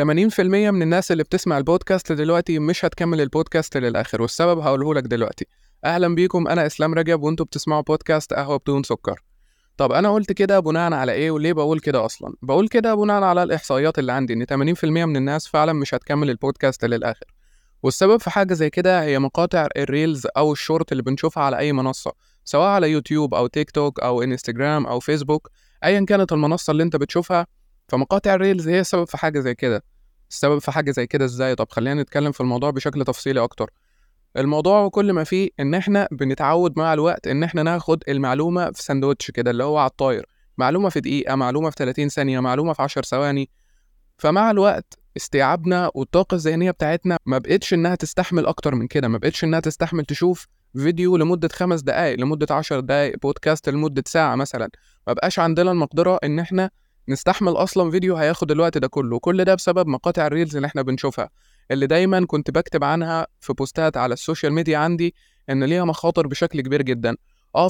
80% من الناس اللي بتسمع البودكاست دلوقتي مش هتكمل البودكاست للآخر، والسبب هقوله لك دلوقتي. أهلا بيكم، أنا إسلام رجب وأنتوا بتسمعوا بودكاست قهوة بدون سكر. طب أنا قلت كده بناء على إيه؟ وليه بقول كده أصلا؟ بقول كده بناء على الإحصائيات اللي عندي إن 80% من الناس فعلا مش هتكمل البودكاست للآخر، والسبب في حاجة زي كده هي مقاطع الريلز أو الشورت اللي بنشوفها على أي منصة، سواء على يوتيوب أو تيك توك أو إنستجرام أو فيسبوك، أيا كانت المنصة اللي أنت بتشوفها. فمقاطع الريلز هي السبب في حاجة زي كده. السبب في حاجة زي كده إزاي؟ طب خلينا نتكلم في الموضوع بشكل تفصيلي أكتر. الموضوع وكل ما فيه إن إحنا بنتعود مع الوقت إن إحنا ناخد المعلومة في سندوتش كده اللي هو على الطاير، معلومة في دقيقة، معلومة في 30 ثانية، معلومة في 10 ثواني. فمع الوقت استيعابنا والطاقة الذهنية بتاعتنا ما بقتش إنها تستحمل أكتر من كده، ما بقتش إنها تستحمل تشوف فيديو لمدة 5 دقايق، لمدة 10 دقايق، بودكاست لمدة ساعة مثلا. ما بقاش عندنا المقدرة إن إحنا نستحمل أصلا فيديو هياخد الوقت ده كله. كل ده بسبب مقاطع الريلز اللي إحنا بنشوفها، اللي دايما كنت بكتب عنها في بوستات على السوشيال ميديا عندي إن ليها مخاطر بشكل كبير جدا.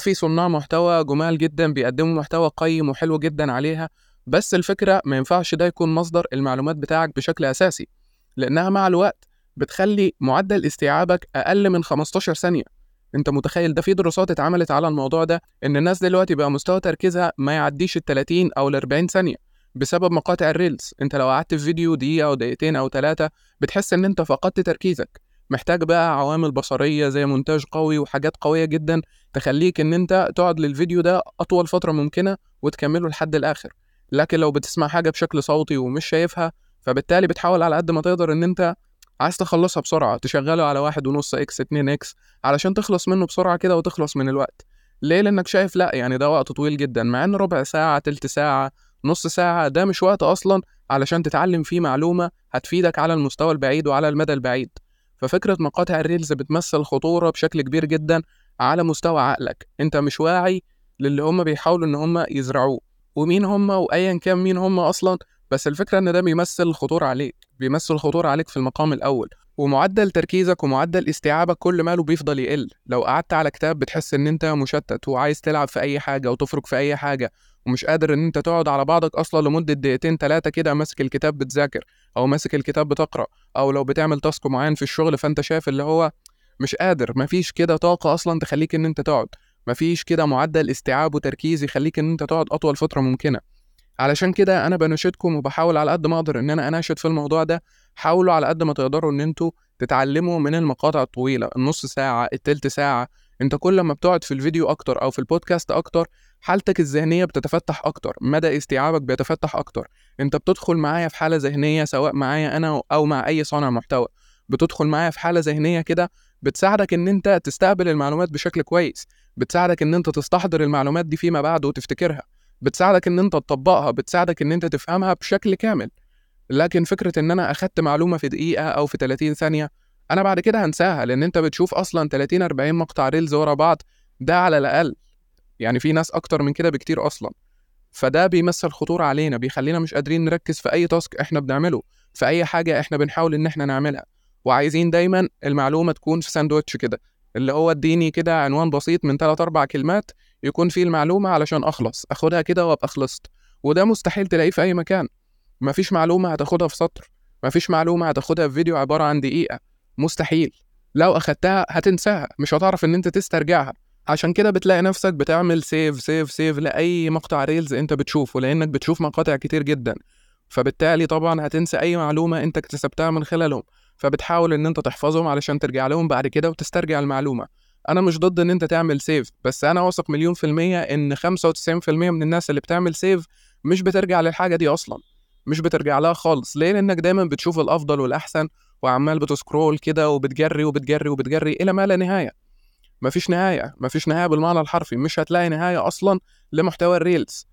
في صناع محتوى جمال جدا بيقدموا محتوى قيم وحلو جدا عليها، بس الفكرة ما ينفعش ده يكون مصدر المعلومات بتاعك بشكل أساسي، لأنها مع الوقت بتخلي معدل استيعابك أقل من 15 ثانية. أنت متخيل ده؟ في دراسات اتعملت على الموضوع ده إن الناس دلوقتي بقى مستوى تركيزها ما يعديش 30 أو 40 ثانية بسبب مقاطع الريلز. أنت لو قعدت في فيديو دقيقة أو دقيقتين أو 3 بتحس إن أنت فقدت تركيزك. محتاج بقى عوامل بصرية زي مونتاج قوي وحاجات قوية جدا تخليك إن أنت تقعد للفيديو ده أطول فترة ممكنة وتكمله لحد الآخر. لكن لو بتسمع حاجة بشكل صوتي ومش شايفها، فبالتالي بتحاول على قد ما تقدر إن أنت عايز تخلصها بسرعة، تشغله على 1.5x 2x علشان تخلص منه بسرعة كده وتخلص من الوقت. ليه؟ لأنك شايف لأ يعني ده وقت طويل جدا، مع إن ربع ساعة، تلت ساعة، نص ساعة ده مش وقت أصلا علشان تتعلم فيه معلومة هتفيدك على المستوى البعيد وعلى المدى البعيد. ففكرة مقاطع الريلز بتمثل خطورة بشكل كبير جدا على مستوى عقلك. أنت مش واعي للي هم بيحاولوا إن هم يزرعوه ومين هم وأيا كان مين هم أصلا، بس الفكرة إن ده بيمثل خطورة عليك، بيمثل خطورة عليك في المقام الأول. ومعدل تركيزك ومعدل استيعابك كل ماله بيفضل يقل. لو قعدت على كتاب بتحس إن أنت مشتت وعايز تلعب في أي حاجة وتفرك في أي حاجة، ومش قادر إن أنت تقعد على بعضك أصلا لمدة 2-3 دقيقة كده ماسك الكتاب بتذاكر أو ماسك الكتاب بتقرأ، أو لو بتعمل تاسك معين في الشغل فأنت شايف اللي هو مش قادر، مفيش كده طاقة أصلا تخليك إن أنت تقعد، مفيش كده معدل استيعاب وتركيز يخليك إن أنت تقعد أطول فترة ممكنة. علشان كده انا بناشدكم وبحاول على قد ما اقدر ان انا اناشد في الموضوع ده. حاولوا على قد ما تقدروا ان انتوا تتعلموا من المقاطع الطويله، النص ساعه، التلت ساعه. انت كل ما بتقعد في الفيديو اكتر او في البودكاست اكتر، حالتك الذهنيه بتتفتح اكتر، مدى استيعابك بيتفتح اكتر. انت بتدخل معايا في حاله ذهنيه، سواء معايا انا او مع اي صانع محتوى، بتدخل معايا في حاله ذهنيه كده بتساعدك ان انت تستقبل المعلومات بشكل كويس، بتساعدك ان انت تستحضر المعلومات دي فيما بعد وتفتكرها، بتساعدك ان انت تطبقها، بتساعدك ان انت تفهمها بشكل كامل. لكن فكرة ان انا اخدت معلومة في دقيقة او في 30 ثانية انا بعد كده هنساها، لان انت بتشوف اصلا 30-40 مقطع ريلز ورا بعض، ده على الاقل يعني، في ناس اكتر من كده بكتير اصلا. فده بيمثل خطورة علينا، بيخلينا مش قادرين نركز في اي تاسك احنا بنعمله، في اي حاجة احنا بنحاول ان احنا نعملها، وعايزين دايما المعلومة تكون في ساندويتش كده اللي هو اديني كده عنوان بسيط من 3-4 كلمات يكون فيه المعلومة علشان أخلص، أخدها كده وأبقى خلصت. وده مستحيل تلاقيه في أي مكان. مفيش معلومة هتاخدها في سطر، مفيش معلومة هتاخدها في فيديو عبارة عن دقيقة، مستحيل. لو أخدتها هتنساها، مش هتعرف إن أنت تسترجعها. عشان كده بتلاقي نفسك بتعمل سيف سيف سيف لأي مقطع ريلز أنت بتشوفه، لأنك بتشوف مقاطع كتير جدا، فبالتالي طبعا هتنسى أي معلومة أنت اكتسبتها من خلالهم، فبتحاول إن أنت تحفظهم علشان ترجع لهم بعد كده وتسترجع المعلومة. أنا مش ضد إن أنت تعمل سيف، بس أنا واثق 1,000,000% إن 95% من الناس اللي بتعمل سيف مش بترجع للحاجة دي أصلاً، مش بترجع لها خالص. ليه؟ لأنك دايماً بتشوف الأفضل والأحسن وعمال بتسكرول كده وبتجري وبتجري وبتجري إلى ما لا نهاية. مفيش نهاية، مفيش نهاية بالمعنى الحرفي، مش هتلاقي نهاية أصلاً لمحتوى الريلز،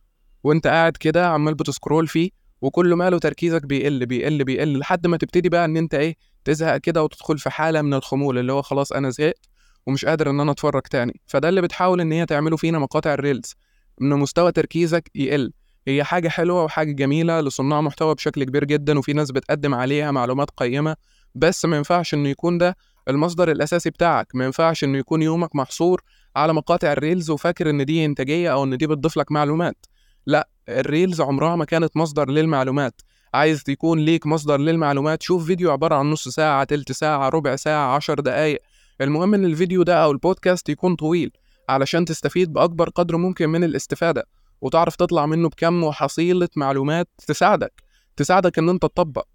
وأنت قاعد كده عمال بتسكرول فيه، وكل ما له تركيزك بيقل بيقل بيقل لحد ما تبتدي بقى إن أنت تزهق كده وتدخل في حالة من الخمول اللي هو خلاص أنا زهقت ومش قادر ان انا اتفرج تاني. فده اللي بتحاول ان هي تعمله فينا مقاطع الريلز، ان مستوى تركيزك يقل. هي حاجه حلوه وحاجه جميله لصناع محتوى بشكل كبير جدا، وفي ناس بتقدم عليها معلومات قيمه، بس ما ينفعش انه يكون ده المصدر الاساسي بتاعك. ما ينفعش انه يكون يومك محصور على مقاطع الريلز وفاكر ان دي انتاجيه او ان دي بتضيف لك معلومات. لا، الريلز عمرها ما كانت مصدر للمعلومات. عايز تكون ليك مصدر للمعلومات، شوف فيديو عبارة عن نص ساعة، تلت ساعة، ربع ساعة، 10 دقايق. المهم ان الفيديو ده او البودكاست يكون طويل علشان تستفيد بأكبر قدر ممكن من الاستفادة، وتعرف تطلع منه بكم وحصيلة معلومات تساعدك ان انت تطبق.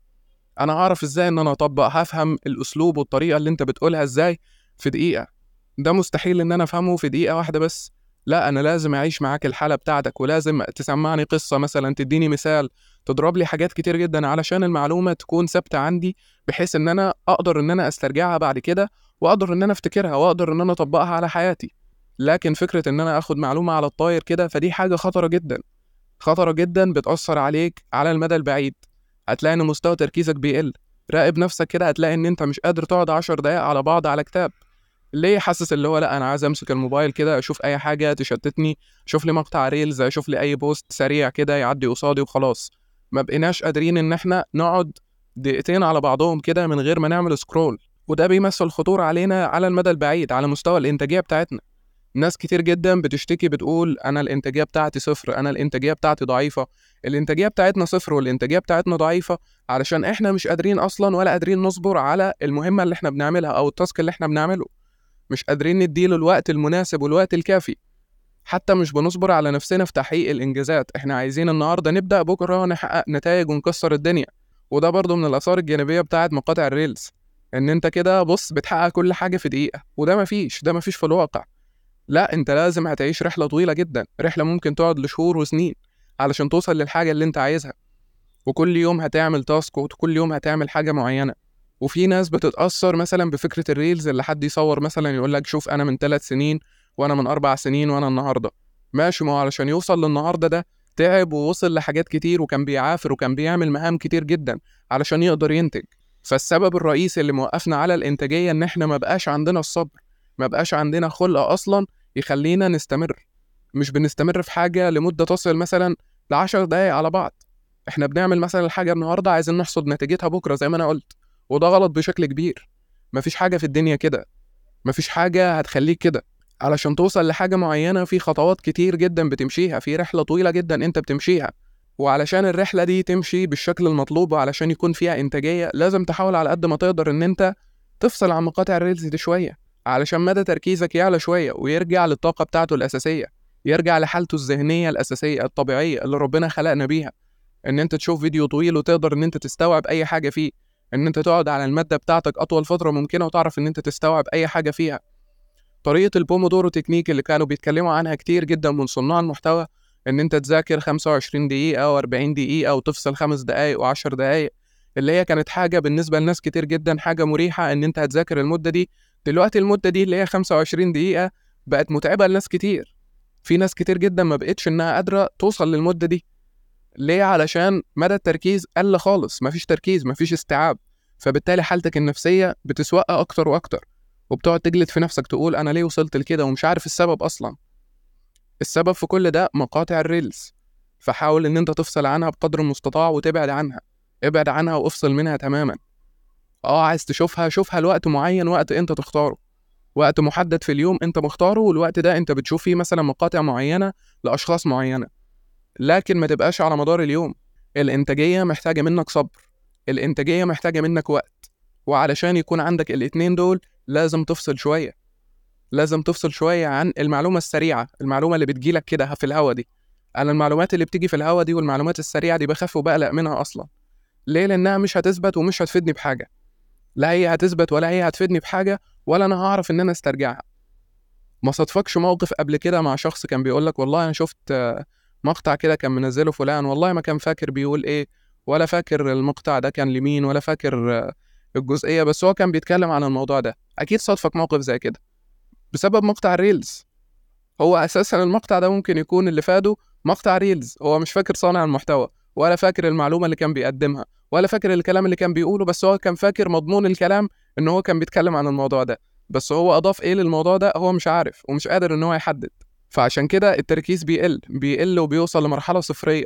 انا عارف ازاي ان انا اطبق، هفهم الاسلوب والطريقة اللي انت بتقولها ازاي في دقيقة، ده مستحيل ان انا افهمه في دقيقة واحدة بس. لا، انا لازم اعيش معاك الحالة بتاعتك، ولازم تسمعني قصة مثلا، تديني مثال، تضرب لي حاجات كتير جدا علشان المعلومة تكون ثابتة عندي، بحيث ان انا اقدر ان انا استرجعها بعد كده، واقدر ان انا افتكرها، واقدر ان انا اطبقها على حياتي. لكن فكرة ان انا اخد معلومة على الطاير كده، فدي حاجة خطرة جدا خطرة جدا، بتأثر عليك على المدى البعيد. هتلاقي ان مستوى تركيزك بيقل. راقب نفسك كده، هتلاقي ان انت مش قادر تقعد 10 دقايق على بعض على كتاب. ليه حاسس اللي هو لا انا عايز امسك الموبايل كده، اشوف اي حاجة تشتتني، اشوف لي مقطع ريلز، اشوف لي اي بوست سريع كده يعدي قصادي وخلاص. ما بقيناش قادرين ان احنا نقعد دقيقتين على بعضهم كده من غير ما نعمل سكرول، وده بيمثل خطورة علينا على المدى البعيد على مستوى الانتاجية بتاعتنا. ناس كتير جدا بتشتكي، بتقول انا الانتاجية بتاعتي صفر، انا الانتاجية بتاعتي ضعيفة. الانتاجية بتاعتنا صفر والانتاجية بتاعتنا ضعيفة علشان احنا مش قادرين اصلا، ولا قادرين نصبر على المهمة اللي احنا بنعملها او التاسك اللي احنا بنعمله، مش قادرين نديله الوقت المناسب والوقت الكافي. حتى مش بنصبر على نفسنا في تحقيق الانجازات، احنا عايزين النهارده نبدأ، بكره نحقق نتائج ونكسر الدنيا. وده برضو من الاثار الجانبية بتاعت مقاطع الريلز، ان انت كده بص بتحقق كل حاجة في دقيقة، وده مفيش في الواقع. لا، انت لازم هتعيش رحلة طويلة جدا، رحلة ممكن تقعد لشهور وسنين علشان توصل للحاجة اللي انت عايزها. وكل يوم هتعمل تاسك، وكل يوم هتعمل حاجة معينة. وفي ناس بتتأثر مثلا بفكرة الريلز، اللي حد يصور مثلا يقول لك شوف انا من 3 سنين وانا من 4 سنين وانا النهاردة. ماشي، ما علشان يوصل للنهاردة ده تعب، ووصل لحاجات كتير، وكان بيعافر، وكان بيعمل مهام كتير جدا علشان يقدر ينتج. فالسبب الرئيسي اللي موقفنا على الانتاجية ان احنا ما بقاش عندنا الصبر، ما بقاش عندنا خلق اصلا يخلينا نستمر. مش بنستمر في حاجة لمدة تصل مثلا 10 دقايق على بعض. احنا بنعمل مثلا الحاجة النهاردة عايزين نحصد نتيجتها بكرة زي ما انا قلت، وده غلط بشكل كبير. مفيش حاجة في الدنيا كده، مفيش حاجة هتخليك كده. علشان توصل لحاجة معينة في خطوات كتير جدا بتمشيها، في رحلة طويلة جدا انت بتمشيها. وعلشان الرحلة دي تمشي بالشكل المطلوب وعلشان يكون فيها انتاجية، لازم تحاول على قد ما تقدر ان انت تفصل عن مقاطع الريلز دي شوية، علشان مدى تركيزك يعلى شوية ويرجع للطاقة بتاعته الأساسية، يرجع لحالته الذهنية الأساسية الطبيعية اللي ربنا خلقنا بيها. ان انت تشوف فيديو طويل وتقدر ان انت تستوعب اي حاجة فيه، ان انت تقعد على المادة بتاعتك اطول فترة ممكنة وتعرف ان انت تستوعب اي حاجة فيها. طريقة البومودورو تكنيك اللي كانوا بيتكلموا عنها كتير جدا من صناع المحتوى، ان انت تذاكر 25 دقيقة و40 دقيقة وتفصل 5 دقايق و10 دقايق، اللي هي كانت حاجة بالنسبة لناس كتير جدا حاجة مريحة ان انت هتذاكر المدة دي. دلوقتي المدة دي اللي هي 25 دقيقة بقت متعبة لناس كتير. في ناس كتير جدا ما بقتش انها قادرة توصل للمدة دي. ليه؟ علشان مدى التركيز قل خالص، مفيش تركيز، مفيش استيعاب. فبالتالي حالتك النفسية بتسوء اكتر واكتر، وبتقعد تجلد في نفسك تقول انا ليه وصلت لكده ومش عارف السبب اصلا. السبب في كل ده مقاطع الريلز. فحاول ان انت تفصل عنها بقدر المستطاع وتبعد عنها، ابعد عنها وافصل منها تماما. عايز تشوفها، شوفها لوقت معين، وقت انت تختاره، وقت محدد في اليوم انت مختاره، والوقت ده انت بتشوف فيه مثلا مقاطع معينة لاشخاص معينة. لكن ما تبقاش على مدار اليوم. الانتاجية محتاجة منك صبر، الانتاجية محتاجة منك وقت، وعلشان يكون عندك الاتنين دول لازم تفصل شوية، لازم تفصل شوية عن المعلومة السريعة، المعلومة اللي بتجيلك كده في الهوا دي. انا المعلومات اللي بتيجي في الهوا دي والمعلومات السريعة دي بخاف وبقلق منها اصلا. ليه؟ لانها مش هتثبت ومش هتفيدني بحاجة. لا هي هتثبت ولا هي هتفيدني بحاجة، ولا انا هعرف ان انا استرجعها. ما صدفكش موقف قبل كده مع شخص كان بيقولك والله انا شفت مقطع كده كان منزله فلان، والله ما كان فاكر بيقول ايه، ولا فاكر المقطع ده كان لمين، ولا فاكر الجزئية، بس هو كان بيتكلم عن الموضوع ده. اكيد صدفك موقف زي كده بسبب مقطع الريلز. هو اساسا المقطع ده ممكن يكون اللي فاده مقطع ريلز، هو مش فاكر صانع المحتوى، ولا فاكر المعلومة اللي كان بيقدمها، ولا فاكر الكلام اللي كان بيقوله، بس هو كان فاكر مضمون الكلام ان هو كان بيتكلم عن الموضوع ده، بس هو اضاف ايه للموضوع ده هو مش عارف ومش قادر ان هو يحدد. فعشان كده التركيز بيقل وبيوصل لمرحلة صفرية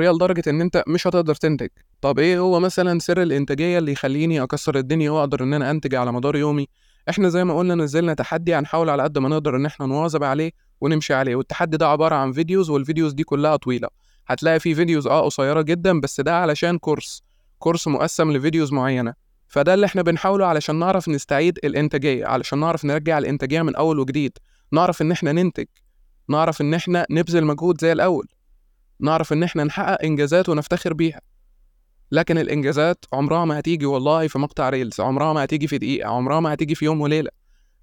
لدرجة ان انت مش هتقدر تنتج. طب ايه هو مثلا سر الانتاجية اللي يخليني اكسر الدنيا واقدر ان انا انتج على مدار يومي؟ احنا زي ما قلنا نزلنا تحدي، هنحاول على قد ما نقدر ان احنا نواظب عليه ونمشي عليه. والتحدي ده عبارة عن فيديوز، والفيديوز دي كلها طويلة، هتلاقي فيه فيديوز قصيرة جدا، بس ده علشان كورس مقسم لفيديوز معينة. فده اللي احنا بنحاوله علشان نعرف نستعيد الانتاجية، علشان نعرف نرجع الانتاجية من اول وجديد، نعرف ان احنا ننتج، نعرف ان احنا نبذل مجهود زي الاول، نعرف ان احنا نحقق انجازات ونفتخر بيها. لكن الانجازات عمرها ما هتيجي والله في مقطع ريلز، عمرها ما هتيجي في دقيقة، عمرها ما هتيجي في يوم وليلة.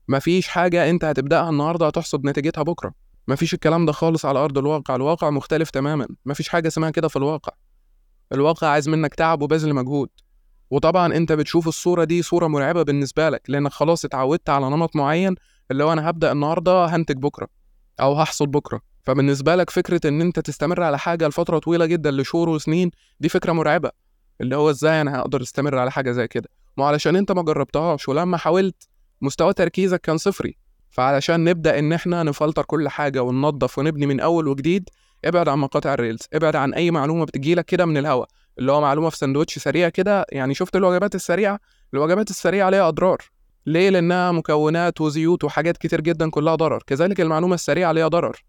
مفيش حاجة انت هتبدأها النهاردة هتحصد نتيجتها بكرة، مفيش الكلام ده خالص على أرض الواقع. الواقع مختلف تماما، مفيش حاجة اسمها كده في الواقع. الواقع عايز منك تعب وبذل مجهود. وطبعا انت بتشوف الصورة دي صورة مرعبة بالنسبة لك، لأنك خلاص اتعودت على نمط معين، اللي هو أنا هبدأ النهاردة هنتج بكرة أو هحصد بكرة. فبالنسبة لك فكرة ان انت تستمر على حاجة لفترة طويلة جدا لشهور وسنين، دي فكرة مرعبة، اللي هو ازاي انا هقدر استمر على حاجة زي كده؟ ما علشان انت ما جربتهاش، ولما حاولت مستوى تركيزك كان صفري. فعلشان نبدأ ان احنا نفلتر كل حاجة وننظف ونبني من اول وجديد، ابعد عن مقاطع الريلز، ابعد عن اي معلومة بتجيلك كده من الهوا، اللي هو معلومة في سندوتش سريع كده. يعني شفت الوجبات السريعة؟ الوجبات السريعة ليها اضرار. ليه؟ لانها مكونات وزيوت وحاجات كتير جدا كلها ضرر. كذلك المعلومة السريعة ليها ضرر.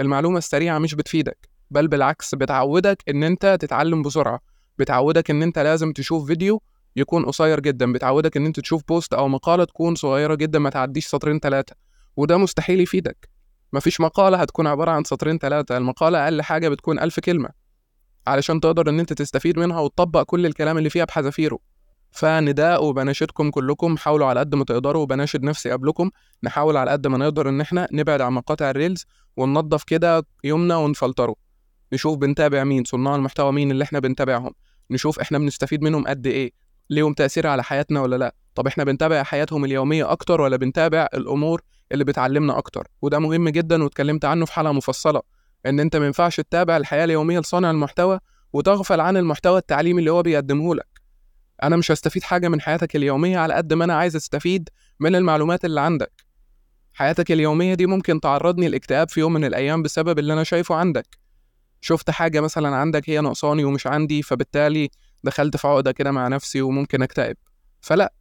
المعلومة السريعة مش بتفيدك، بل بالعكس بتعودك ان انت تتعلم بسرعة، بتعودك ان انت لازم تشوف فيديو يكون قصير جدا، بتعودك ان انت تشوف بوست او مقالة تكون صغيرة جدا ما تعديش 2-3 سطور، وده مستحيل يفيدك. مفيش مقالة هتكون عبارة عن 2-3 سطور، المقالة اقل حاجة بتكون 1000 كلمة علشان تقدر ان انت تستفيد منها وتطبق كل الكلام اللي فيها بحذافيره. فنداء وبناشدكم كلكم، حاولوا على قد ما تقدروا، وبناشد نفسي قبلكم، نحاول على قد ما نقدر ان احنا نبعد عن مقاطع الريلز وننظف كده يومنا ونفلتره. نشوف بنتابع مين، صناع المحتوى مين اللي احنا بنتابعهم، نشوف احنا بنستفيد منهم قد ايه، ليهم تأثير على حياتنا ولا لا. طب احنا بنتابع حياتهم اليومية اكتر ولا بنتابع الامور اللي بتعلمنا اكتر؟ وده مهم جدا، واتكلمت عنه في حلقة مفصلة، ان انت مينفعش تتابع الحياة اليومية لصانع المحتوى وتغفل عن المحتوى التعليمي اللي هو بيقدمه لك. انا مش هستفيد حاجة من حياتك اليومية على قد ما انا عايز استفيد من المعلومات اللي عندك. حياتك اليومية دي ممكن تعرضني لاكتئاب في يوم من الأيام بسبب اللي أنا شايفه عندك. شفت حاجة مثلا عندك هي نقصاني ومش عندي، فبالتالي دخلت في عقدة كده مع نفسي وممكن أكتئب. فلا،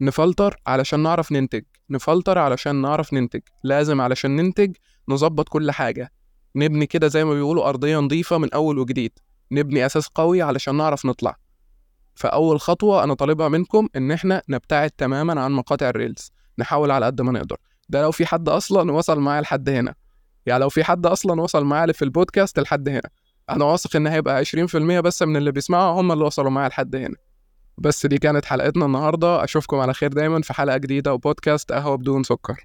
نفلتر علشان نعرف ننتج، نفلتر علشان نعرف ننتج. لازم علشان ننتج نظبط كل حاجة، نبني كده زي ما بيقولوا أرضية نظيفة من أول وجديد، نبني أساس قوي علشان نعرف نطلع. فأول خطوة أنا طالبها منكم إن إحنا نبتعد تماما عن مقاطع الريلز، نحاول على قد ما نقدر. ده لو في حد اصلا وصل معايا لحد هنا، يعني لو في حد اصلا وصل معايا في البودكاست لحد هنا، انا واثق ان هيبقى 20% بس من اللي بيسمعوا هم اللي وصلوا معايا لحد هنا. بس دي كانت حلقتنا النهارده، اشوفكم على خير دايما في حلقة جديدة وبودكاست قهوة بدون سكر.